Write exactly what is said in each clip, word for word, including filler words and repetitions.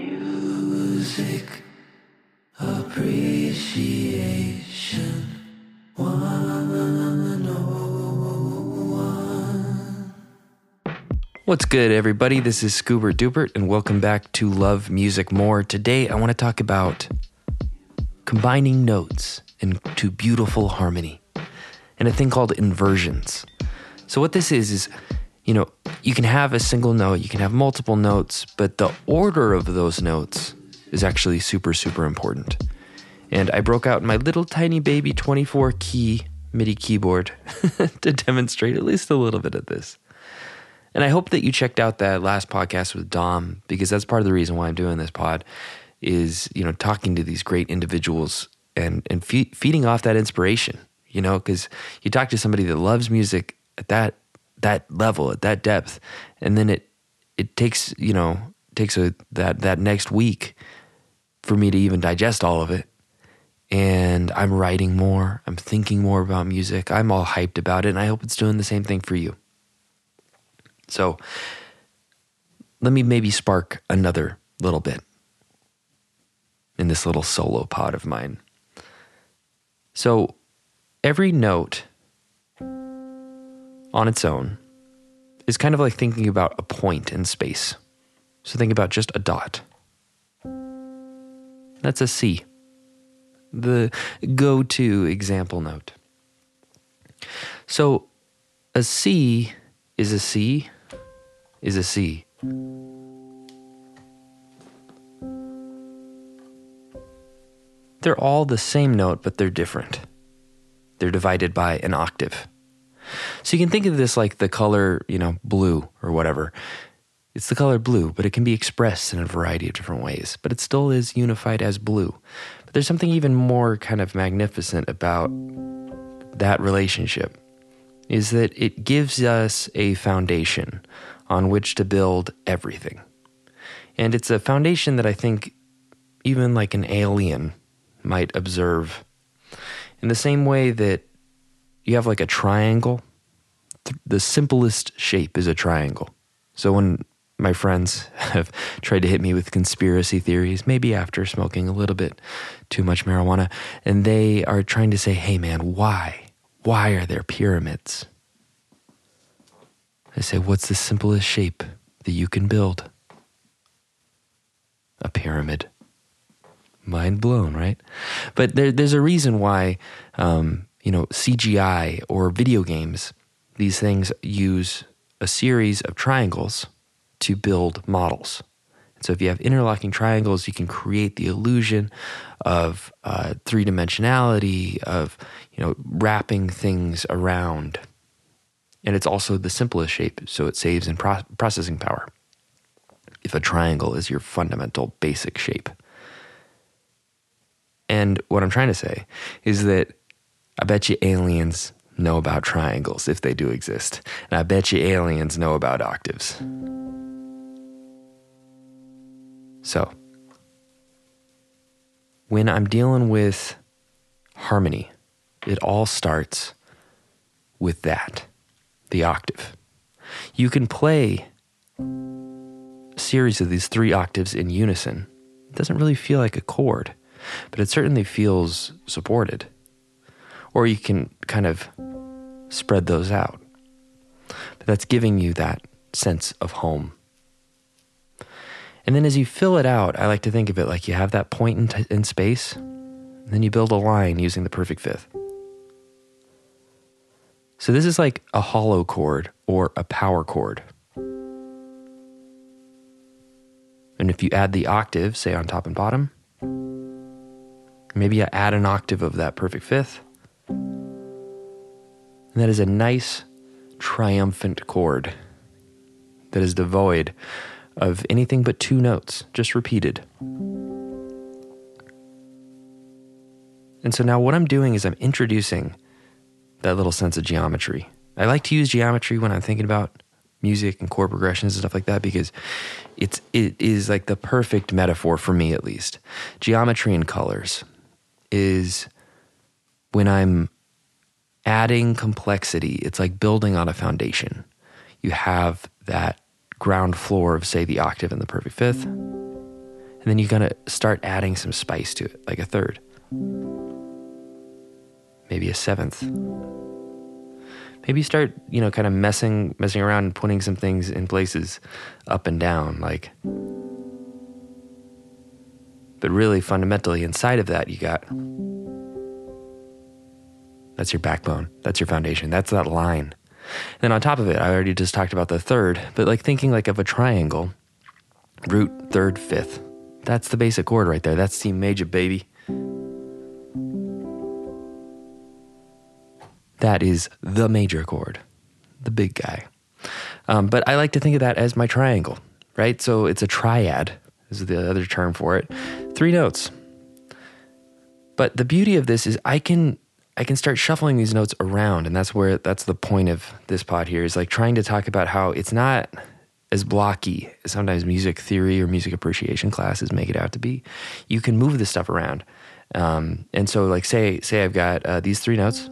Music Appreciation one oh one. What's good, everybody? This is Scoobert Doobert, and welcome back to Love Music More. Today, I want to talk about combining notes into beautiful harmony and a thing called inversions. So what this is is, you know, you can have a single note, you can have multiple notes, but the order of those notes is actually super, super important. And I broke out my little tiny baby twenty-four key MIDI keyboard to demonstrate at least a little bit of this. And I hope that you checked out that last podcast with Dom, because that's part of the reason why I'm doing this pod is, you know, talking to these great individuals and, and fe- feeding off that inspiration, you know, because you talk to somebody that loves music at that that level, at that depth, and then it it takes, you know, takes a that that next week for me to even digest all of it. And I'm writing more, I'm thinking more about music, I'm all hyped about it, and I hope it's doing the same thing for you. So let me maybe spark another little bit in this little solo pod of mine. So every note on its own is kind of like thinking about a point in space. So think about just a dot. That's a C, the go-to example note. So a C is a C is a C. They're all the same note, but they're different. They're divided by an octave. So you can think of this like the color, you know, blue or whatever. It's the color blue, but it can be expressed in a variety of different ways. But it still is unified as blue. But there's something even more kind of magnificent about that relationship, is that it gives us a foundation on which to build everything. And it's a foundation that I think even like an alien might observe. In the same way that you have like a triangle. The simplest shape is a triangle. So when my friends have tried to hit me with conspiracy theories, maybe after smoking a little bit too much marijuana, and they are trying to say, hey man, why? Why are there pyramids? I say, what's the simplest shape that you can build? A pyramid. Mind blown, right? But there, there's a reason why... Um, You know, C G I or video games, these things use a series of triangles to build models. And so if you have interlocking triangles, you can create the illusion of uh, three-dimensionality, of, you know, wrapping things around. And it's also the simplest shape, so it saves in pro- processing power, if a triangle is your fundamental basic shape. And what I'm trying to say is that I bet you aliens know about triangles, if they do exist. And I bet you aliens know about octaves. So, when I'm dealing with harmony, it all starts with that, the octave. You can play a series of these three octaves in unison. It doesn't really feel like a chord, but it certainly feels supported. Or you can kind of spread those out. But that's giving you that sense of home. And then as you fill it out, I like to think of it like you have that point in, t- in space, and then you build a line using the perfect fifth. So this is like a hollow chord or a power chord. And if you add the octave, say on top and bottom, maybe I add an octave of that perfect fifth, and that is a nice, triumphant chord that is devoid of anything but two notes, just repeated. And so now what I'm doing is I'm introducing that little sense of geometry. I like to use geometry when I'm thinking about music and chord progressions and stuff like that, because it's it is like the perfect metaphor for me, at least. Geometry and colors is when I'm adding complexity, it's like building on a foundation. You have that ground floor of, say, the octave and the perfect fifth. and then you gotta start adding some spice to it, like a third, maybe a seventh. Maybe start, you know, kind of messing messing around and putting some things in places up and down, like. But really, fundamentally, inside of that, you got, that's your backbone. That's your foundation. That's that line. And then on top of it, I already just talked about the third, but like thinking like of a triangle, root, third, fifth. That's the basic chord right there. That's C major, baby. That is the major chord, the big guy. Um, but I like to think of that as my triangle, right? So it's a triad, is the other term for it. Three notes. But the beauty of this is I can I can start shuffling these notes around, and that's where that's the point of this pod here, is like trying to talk about how it's not as blocky as sometimes music theory or music appreciation classes make it out to be. You can move this stuff around. Um, and so like say say I've got uh, these three notes.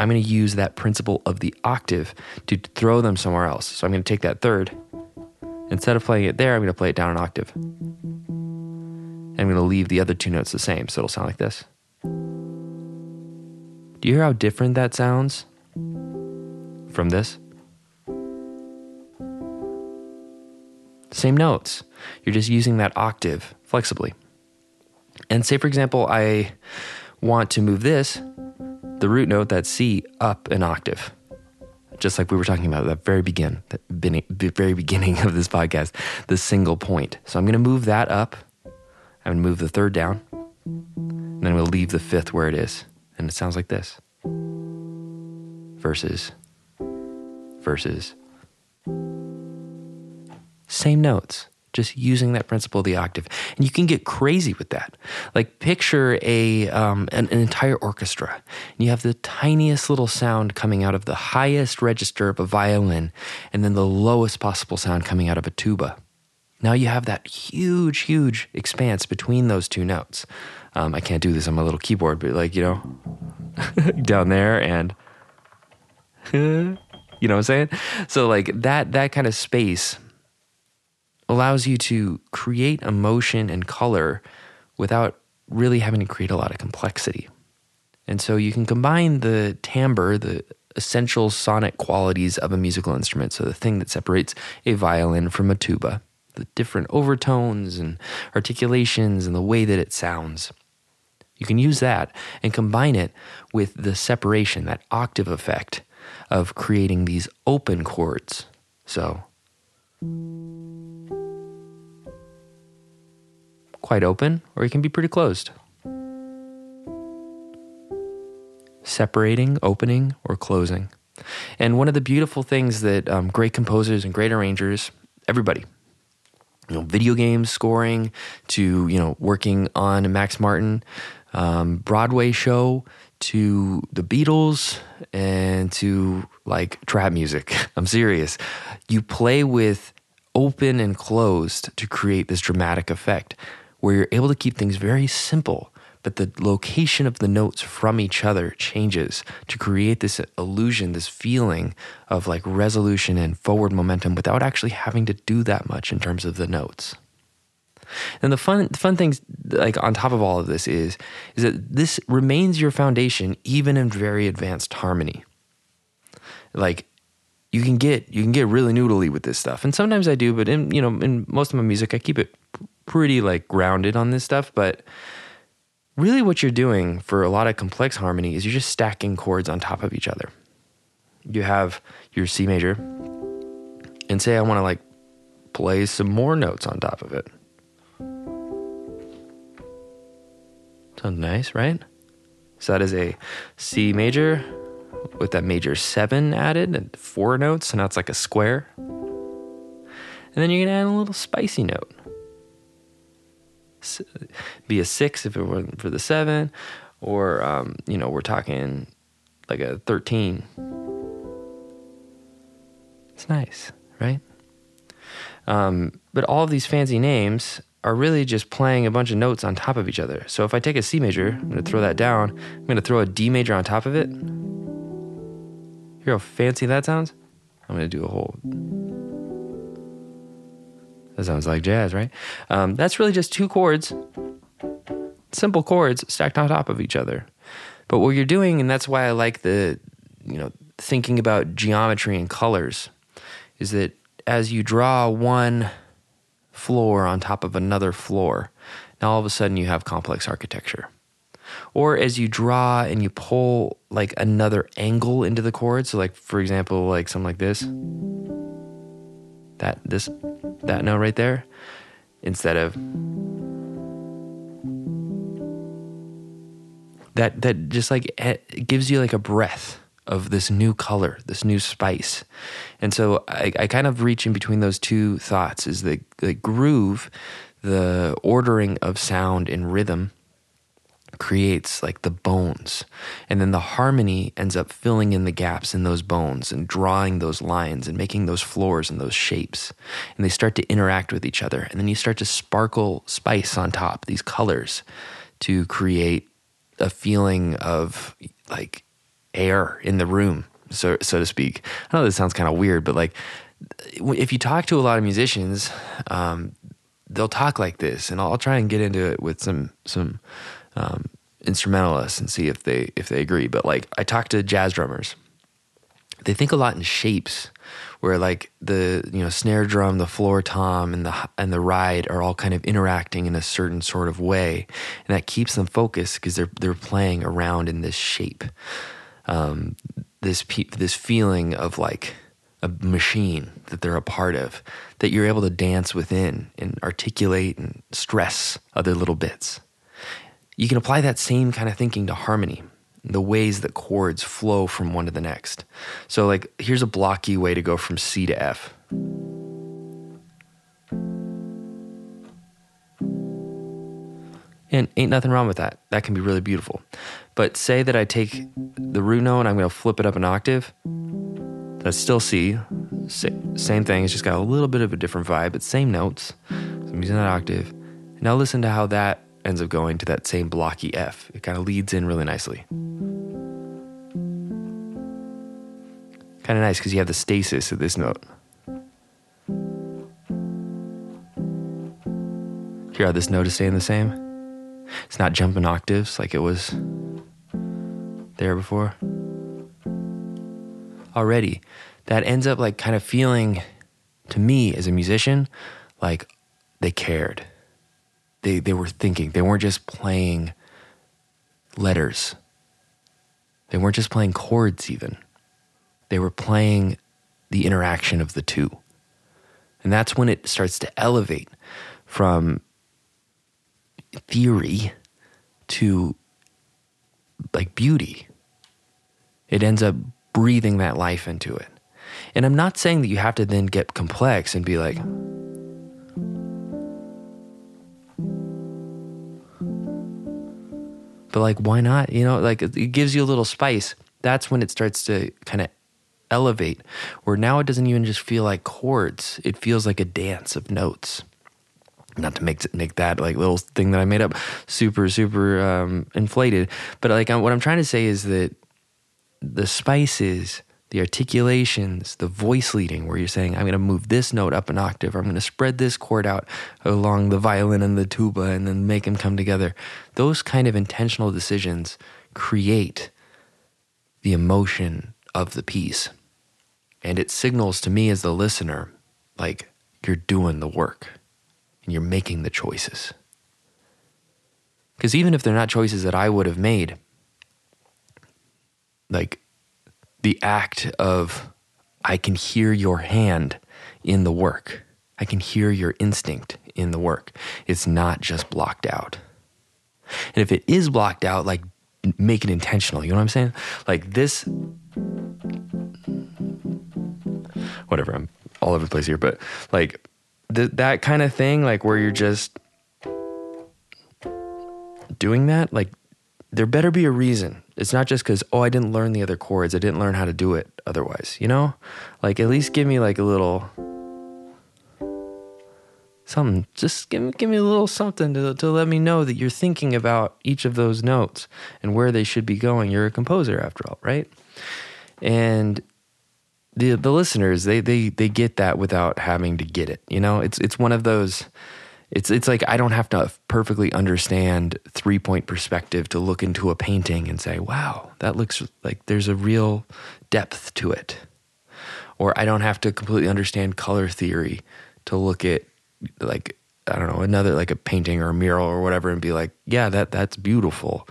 I'm going to use that principle of the octave to throw them somewhere else. So I'm going to take that third. Instead of playing it there, I'm going to play it down an octave. And I'm going to leave the other two notes the same, so it'll sound like this. Do you hear how different that sounds from this? Same notes. You're just using that octave flexibly. And say, for example, I want to move this, the root note, that C, up an octave. Just like we were talking about at the very begin, the very beginning of this podcast, the single point. So I'm going to move that up. I'm going to move the third down. And then I'm going to leave the fifth where it is. And it sounds like this. Versus. Versus. Same notes. Just using that principle of the octave. And you can get crazy with that. Like picture a um, an, an entire orchestra. And you have the tiniest little sound coming out of the highest register of a violin, and then the lowest possible sound coming out of a tuba. Now you have that huge, huge expanse between those two notes. Um, I can't do this on my little keyboard, but like, you know, down there and, you know what I'm saying? So like that that kind of space allows you to create emotion and color without really having to create a lot of complexity. And so you can combine the timbre, the essential sonic qualities of a musical instrument, so the thing that separates a violin from a tuba, the different overtones and articulations and the way that it sounds. You can use that and combine it with the separation, that octave effect of creating these open chords. So quite open, or it can be pretty closed. Separating, opening, or closing. And one of the beautiful things that um, great composers and great arrangers, everybody, you know, video games scoring to, you know, working on a Max Martin um, Broadway show to the Beatles and to like trap music. I'm serious. You play with open and closed to create this dramatic effect, where you're able to keep things very simple, but the location of the notes from each other changes to create this illusion, this feeling of like resolution and forward momentum without actually having to do that much in terms of the notes. And the fun fun things, like on top of all of this, is, is that this remains your foundation even in very advanced harmony. Like you can get you can get really noodly with this stuff. And sometimes I do, but in you know, in most of my music I keep it pretty like grounded on this stuff. But really what you're doing for a lot of complex harmony is you're just stacking chords on top of each other. You have your C major, and say I want to like play some more notes on top of it. Sounds nice, right? So that is a C major with that major seven added and four notes, and that's like a square. And then you're gonna add a little spicy note. Be a six if it weren't for the seven, or um, you know, we're talking like a thirteen. It's nice, right? Um, but all of these fancy names are really just playing a bunch of notes on top of each other. So if I take a C major, I'm going to throw that down. I'm going to throw a D major on top of it. Hear how fancy that sounds? I'm going to do a whole That sounds like jazz, right? Um, that's really just two chords, simple chords stacked on top of each other. But what you're doing, and that's why I like the, you know, thinking about geometry and colors, is that as you draw one floor on top of another floor, now all of a sudden you have complex architecture. Or as you draw and you pull like another angle into the chord, so like for example, like something like this, that this, that note right there, instead of that, that just like it gives you like a breath of this new color, this new spice. And so I, I kind of reach in between those two thoughts, is the, the groove, the ordering of sound and rhythm creates like the bones, and then the harmony ends up filling in the gaps in those bones and drawing those lines and making those floors and those shapes, and they start to interact with each other, and then you start to sparkle spice on top, these colors, to create a feeling of like air in the room, so so to speak. I know this sounds kind of weird, but like if you talk to a lot of musicians, um, they'll talk like this, and I'll, I'll try and get into it with some some um, instrumentalists and see if they if they agree. But like I talk to jazz drummers, they think a lot in shapes, where like the you know snare drum, the floor tom, and the and the ride are all kind of interacting in a certain sort of way, and that keeps them focused because they're they're playing around in this shape. Um, this pe- this feeling of like a machine that they're a part of, that you're able to dance within and articulate and stress other little bits. You can apply that same kind of thinking to harmony, the ways that chords flow from one to the next. So like here's a blocky way to go from C to F. And ain't nothing wrong with that. That can be really beautiful. But say that I take the root note and I'm going to flip it up an octave. That's still C. Same thing. It's just got a little bit of a different vibe, but same notes. So I'm using that octave. Now listen to how that ends up going to that same blocky F. It kind of leads in really nicely. Kind of nice because you have the stasis of this note. Hear how this note is staying the same? It's not jumping octaves like it was there before. Already, that ends up like kind of feeling to me as a musician like they cared. They they were thinking. They weren't just playing letters. They weren't just playing chords even. They were playing the interaction of the two. And that's when it starts to elevate from theory to like beauty. It ends up breathing that life into it. And I'm not saying that you have to then get complex and be like, but like, why not? You know, like it gives you a little spice. That's when it starts to kind of elevate, where now it doesn't even just feel like chords. It feels like a dance of notes. Not to make make that like little thing that I made up super super um, inflated, but like I'm, what I'm trying to say is that the spices, the articulations, the voice leading, where you're saying I'm going to move this note up an octave, or I'm going to spread this chord out along the violin and the tuba, and then make them come together. Those kind of intentional decisions create the emotion of the piece, and it signals to me as the listener, like you're doing the work. You're making the choices. Because even if they're not choices that I would have made, like the act of, I can hear your hand in the work. I can hear your instinct in the work. It's not just blocked out. And if it is blocked out, like make it intentional. You know what I'm saying? Like this, whatever, I'm all over the place here, but like, Th- that kind of thing, like where you're just doing that, like there better be a reason. It's not just because, oh, I didn't learn the other chords. I didn't learn how to do it otherwise, you know? Like at least give me like a little something. Just give me, give me a little something to, to let me know that you're thinking about each of those notes and where they should be going. You're a composer after all, right? And the the listeners, they they they get that without having to get it. You know, it's it's one of those. It's it's like I don't have to perfectly understand three point perspective to look into a painting and say, wow, that looks like there's a real depth to it. Or I don't have to completely understand color theory to look at, like, I don't know, another, like a painting or a mural or whatever, and be like, yeah, that that's beautiful.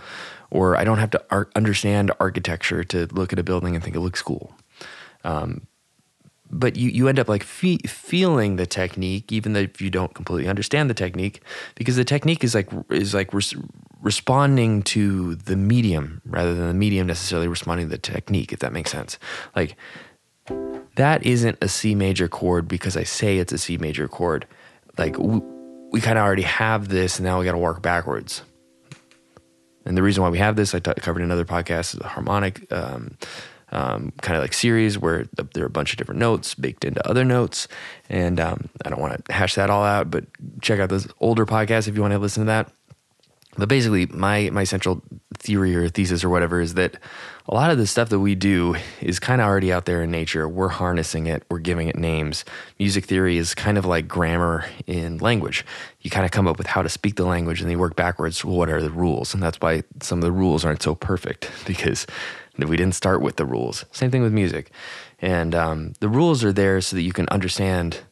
Or I don't have to ar- understand architecture to look at a building and think it looks cool. Um, but you, you end up like fe- feeling the technique, even though if you don't completely understand the technique, because the technique is like is like res- responding to the medium rather than the medium necessarily responding to the technique, if that makes sense. Like, that isn't a C major chord because I say it's a C major chord. Like, we, we kind of already have this, and now we got to work backwards. And the reason why we have this, I t- covered in another podcast, is a harmonic um, um, kind of like series where th- there are a bunch of different notes baked into other notes. And um, I don't want to hash that all out, but check out those older podcasts if you want to listen to that. But basically, my my central theory or thesis or whatever is that a lot of the stuff that we do is kind of already out there in nature. We're harnessing it. We're giving it names. Music theory is kind of like grammar in language. You kind of come up with how to speak the language, and then you work backwards. What are the rules? And that's why some of the rules aren't so perfect, because we didn't start with the rules. Same thing with music. And um, the rules are there so that you can understand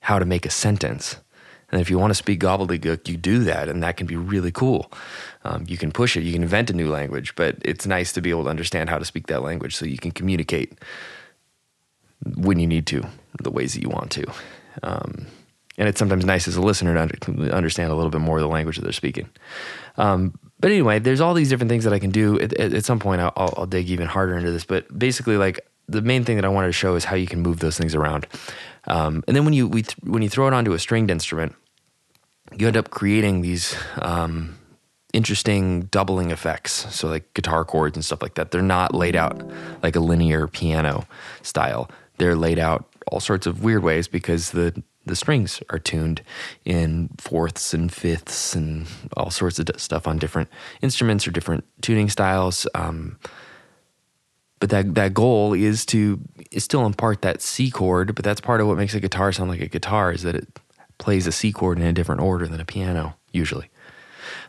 how to make a sentence. And if you want to speak gobbledygook, you do that, and that can be really cool. Um, you can push it. You can invent a new language, but it's nice to be able to understand how to speak that language so you can communicate when you need to, the ways that you want to. Um, and it's sometimes nice as a listener to under, understand a little bit more of the language that they're speaking. Um, but anyway, there's all these different things that I can do. At, at, at some point, I'll, I'll dig even harder into this. But basically, like, the main thing that I wanted to show is how you can move those things around. Um, and then when you we th- when you throw it onto a stringed instrument, you end up creating these um, interesting doubling effects. So like guitar chords and stuff like that. They're not laid out like a linear piano style. They're laid out all sorts of weird ways because the, the strings are tuned in fourths and fifths and all sorts of stuff on different instruments or different tuning styles. Um, but that that goal is to is still in part that C chord, but that's part of what makes a guitar sound like a guitar is that it plays a C chord in a different order than a piano, usually.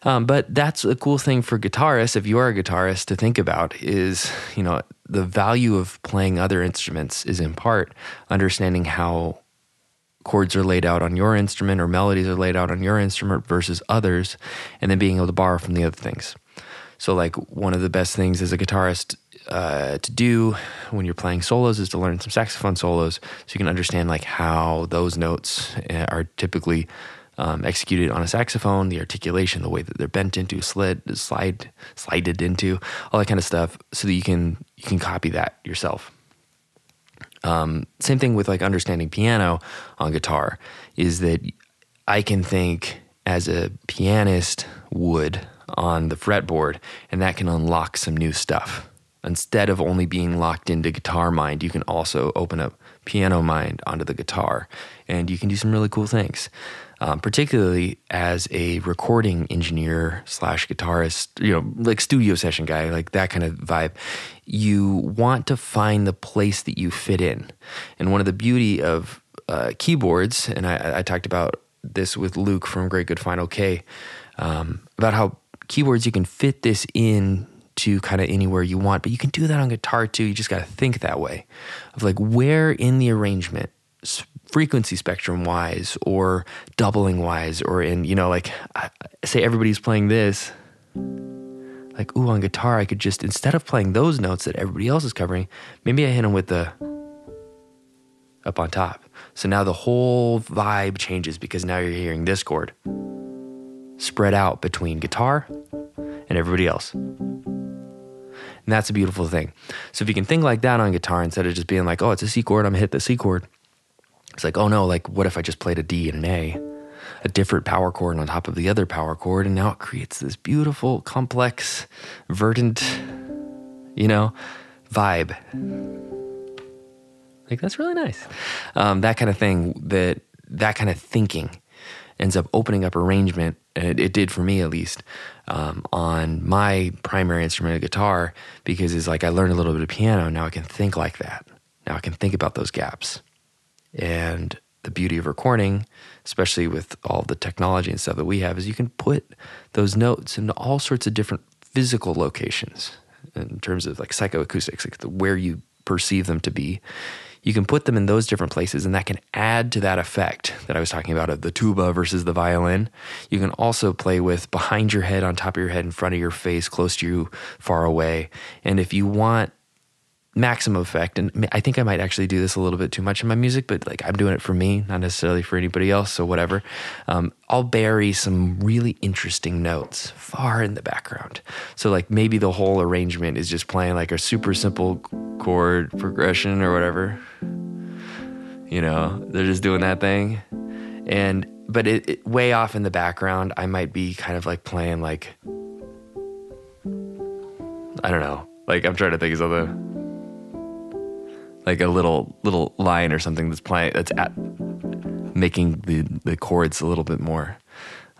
Um, but that's a cool thing for guitarists, if you are a guitarist, to think about is, you know, the value of playing other instruments is in part understanding how chords are laid out on your instrument or melodies are laid out on your instrument versus others, and then being able to borrow from the other things. So like one of the best things as a guitarist uh, to do when you're playing solos is to learn some saxophone solos so you can understand like how those notes are typically um, executed on a saxophone, the articulation, the way that they're bent into, slid, slide, slided into, all that kind of stuff so that you can you can copy that yourself. Um, same thing with like understanding piano on guitar is that I can think as a pianist would on the fretboard, and that can unlock some new stuff. Instead of only being locked into guitar mind, you can also open up piano mind onto the guitar, and you can do some really cool things. Um, particularly as a recording engineer slash guitarist, you know, like studio session guy, like that kind of vibe, you want to find the place that you fit in. And one of the beauty of uh, keyboards, and I, I talked about this with Luke from Great Good Final K, um, about how keyboards, you can fit this in to kind of anywhere you want, but you can do that on guitar too. You just got to think that way of like where in the arrangement, frequency spectrum wise or doubling wise, or in, you know, like I, say everybody's playing this, like, ooh, on guitar, I could just, instead of playing those notes that everybody else is covering, maybe I hit them with the up on top. So now the whole vibe changes because now you're hearing this chord spread out between guitar and everybody else. And that's a beautiful thing. So if you can think like that on guitar instead of just being like, oh, it's a C chord, I'm gonna hit the C chord. It's like, oh no, like what if I just played a D and an A, a different power chord on top of the other power chord, and now it creates this beautiful, complex, verdant, you know, vibe. Like that's really nice. Um, that kind of thing, that that kind of thinking ends up opening up arrangement, and it, it did for me at least, um, on my primary instrument, guitar, because it's like I learned a little bit of piano, now I can think like that. Now I can think about those gaps. And the beauty of recording, especially with all the technology and stuff that we have, is you can put those notes into all sorts of different physical locations in terms of like psychoacoustics, like the, where you perceive them to be. You can put them in those different places, and that can add to that effect that I was talking about of the tuba versus the violin. You can also play with behind your head, on top of your head, in front of your face, close to you, far away. And if you want maximum effect, and I think I might actually do this a little bit too much in my music, but like I'm doing it for me, not necessarily for anybody else, so whatever. Um, I'll bury some really interesting notes far in the background. So like maybe the whole arrangement is just playing like a super simple chord progression or whatever. You know, they're just doing that thing. And, but it, it way off in the background, I might be kind of like playing like, I don't know, like I'm trying to think of something. Like a little little line or something that's playing that's at, making the, the chords a little bit more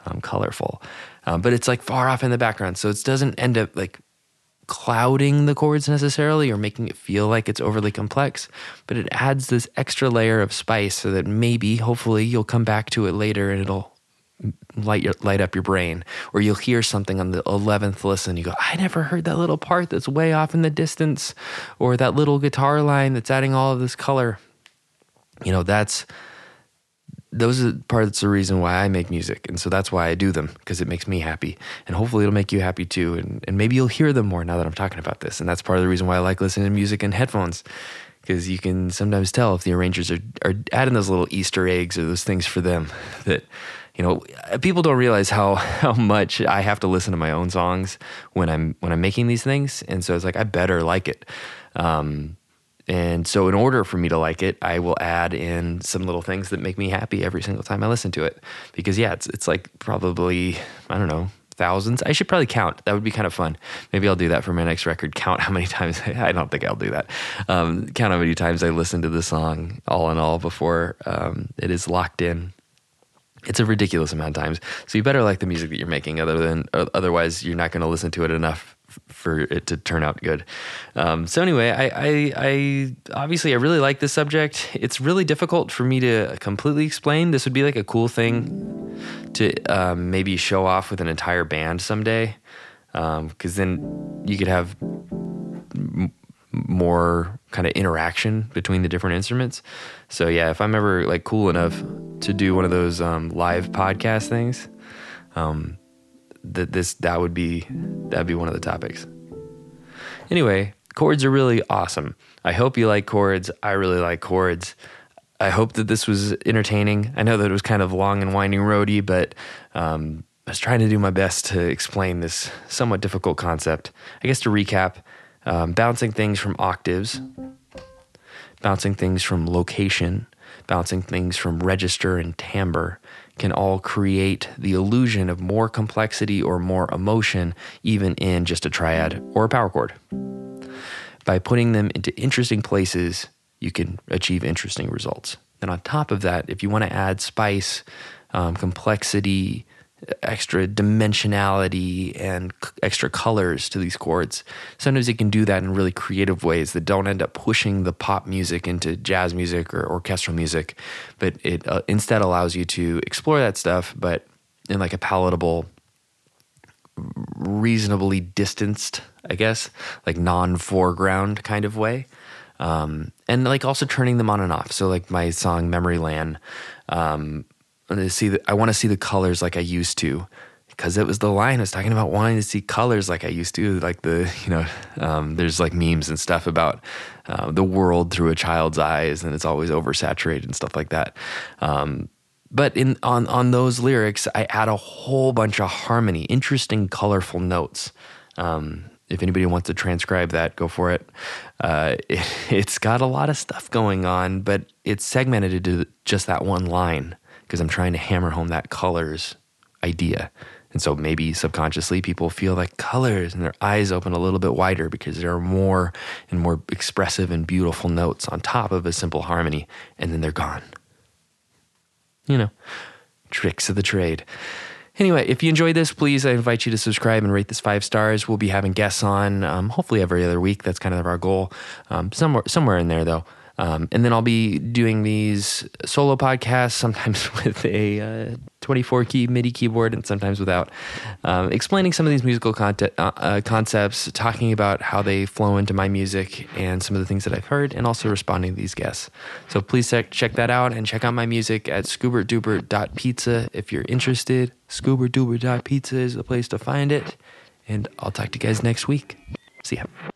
um, colorful, um, but it's like far off in the background, so it doesn't end up like clouding the chords necessarily or making it feel like it's overly complex. But it adds this extra layer of spice, so that maybe, hopefully, you'll come back to it later and it'll light your, light up your brain, or you'll hear something on the eleventh listen. You go, I never heard that little part that's way off in the distance, or that little guitar line that's adding all of this color. You know, that's those are parts of the reason why I make music, and so that's why I do them, because it makes me happy, and hopefully it'll make you happy too. And, and maybe you'll hear them more now that I'm talking about this, and that's part of the reason why I like listening to music in headphones, because you can sometimes tell if the arrangers are, are adding those little Easter eggs or those things for them that, you know, people don't realize how, how much I have to listen to my own songs when I'm when I'm making these things. And so it's like, I better like it. Um, and so in order for me to like it, I will add in some little things that make me happy every single time I listen to it. Because yeah, it's it's like probably, I don't know, thousands. I should probably count. That would be kind of fun. Maybe I'll do that for my next record. Count how many times, I don't think I'll do that. Um, count how many times I listen to the song all in all before um, it is locked in. It's a ridiculous amount of times. So you better like the music that you're making, other than otherwise you're not going to listen to it enough for it to turn out good. Um, so anyway, I, I, I obviously I really like this subject. It's really difficult for me to completely explain. This would be like a cool thing to um, maybe show off with an entire band someday, um, because then you could have m- more kind of interaction between the different instruments. So yeah, if I'm ever like cool enough to do one of those um, live podcast things, um, that this that would be that'd be one of the topics. Anyway, chords are really awesome. I hope you like chords. I really like chords. I hope that this was entertaining. I know that it was kind of long and winding roady, but um, I was trying to do my best to explain this somewhat difficult concept. I guess to recap, um, bouncing things from octaves, bouncing things from location, bouncing things from register and timbre can all create the illusion of more complexity or more emotion, even in just a triad or a power chord. By putting them into interesting places, you can achieve interesting results. And on top of that, if you want to add spice, um, complexity, extra dimensionality, and c- extra colors to these chords, sometimes it can do that in really creative ways that don't end up pushing the pop music into jazz music or orchestral music, but it uh, instead allows you to explore that stuff, but in like a palatable, reasonably distanced, I guess, like non-foreground kind of way. Um, and like also turning them on and off. So like my song Memory Land, um, I see the, I want to see the colors like I used to, because it was the line I was talking about, wanting to see colors like I used to, like the, you know, um, there's like memes and stuff about uh, the world through a child's eyes, and it's always oversaturated and stuff like that. Um, but in on on those lyrics, I add a whole bunch of harmony, interesting, colorful notes. Um, if anybody wants to transcribe that, go for it. Uh, it. It's got a lot of stuff going on, but it's segmented to just that one line, because I'm trying to hammer home that colors idea. And so maybe subconsciously people feel like colors and their eyes open a little bit wider because there are more and more expressive and beautiful notes on top of a simple harmony, and then they're gone. You know, tricks of the trade. Anyway, if you enjoyed this, please, I invite you to subscribe and rate this five stars. We'll be having guests on, um, hopefully every other week. That's kind of our goal. Um, somewhere, somewhere in there, though. Um, and then I'll be doing these solo podcasts, sometimes with a uh, twenty-four key MIDI keyboard and sometimes without, um, explaining some of these musical conte- uh, uh, concepts, talking about how they flow into my music and some of the things that I've heard, and also responding to these guests. So please check, check that out and check out my music at scoobert doobert dot pizza if you're interested. scoobert doobert dot pizza is the place to find it. And I'll talk to you guys next week. See ya.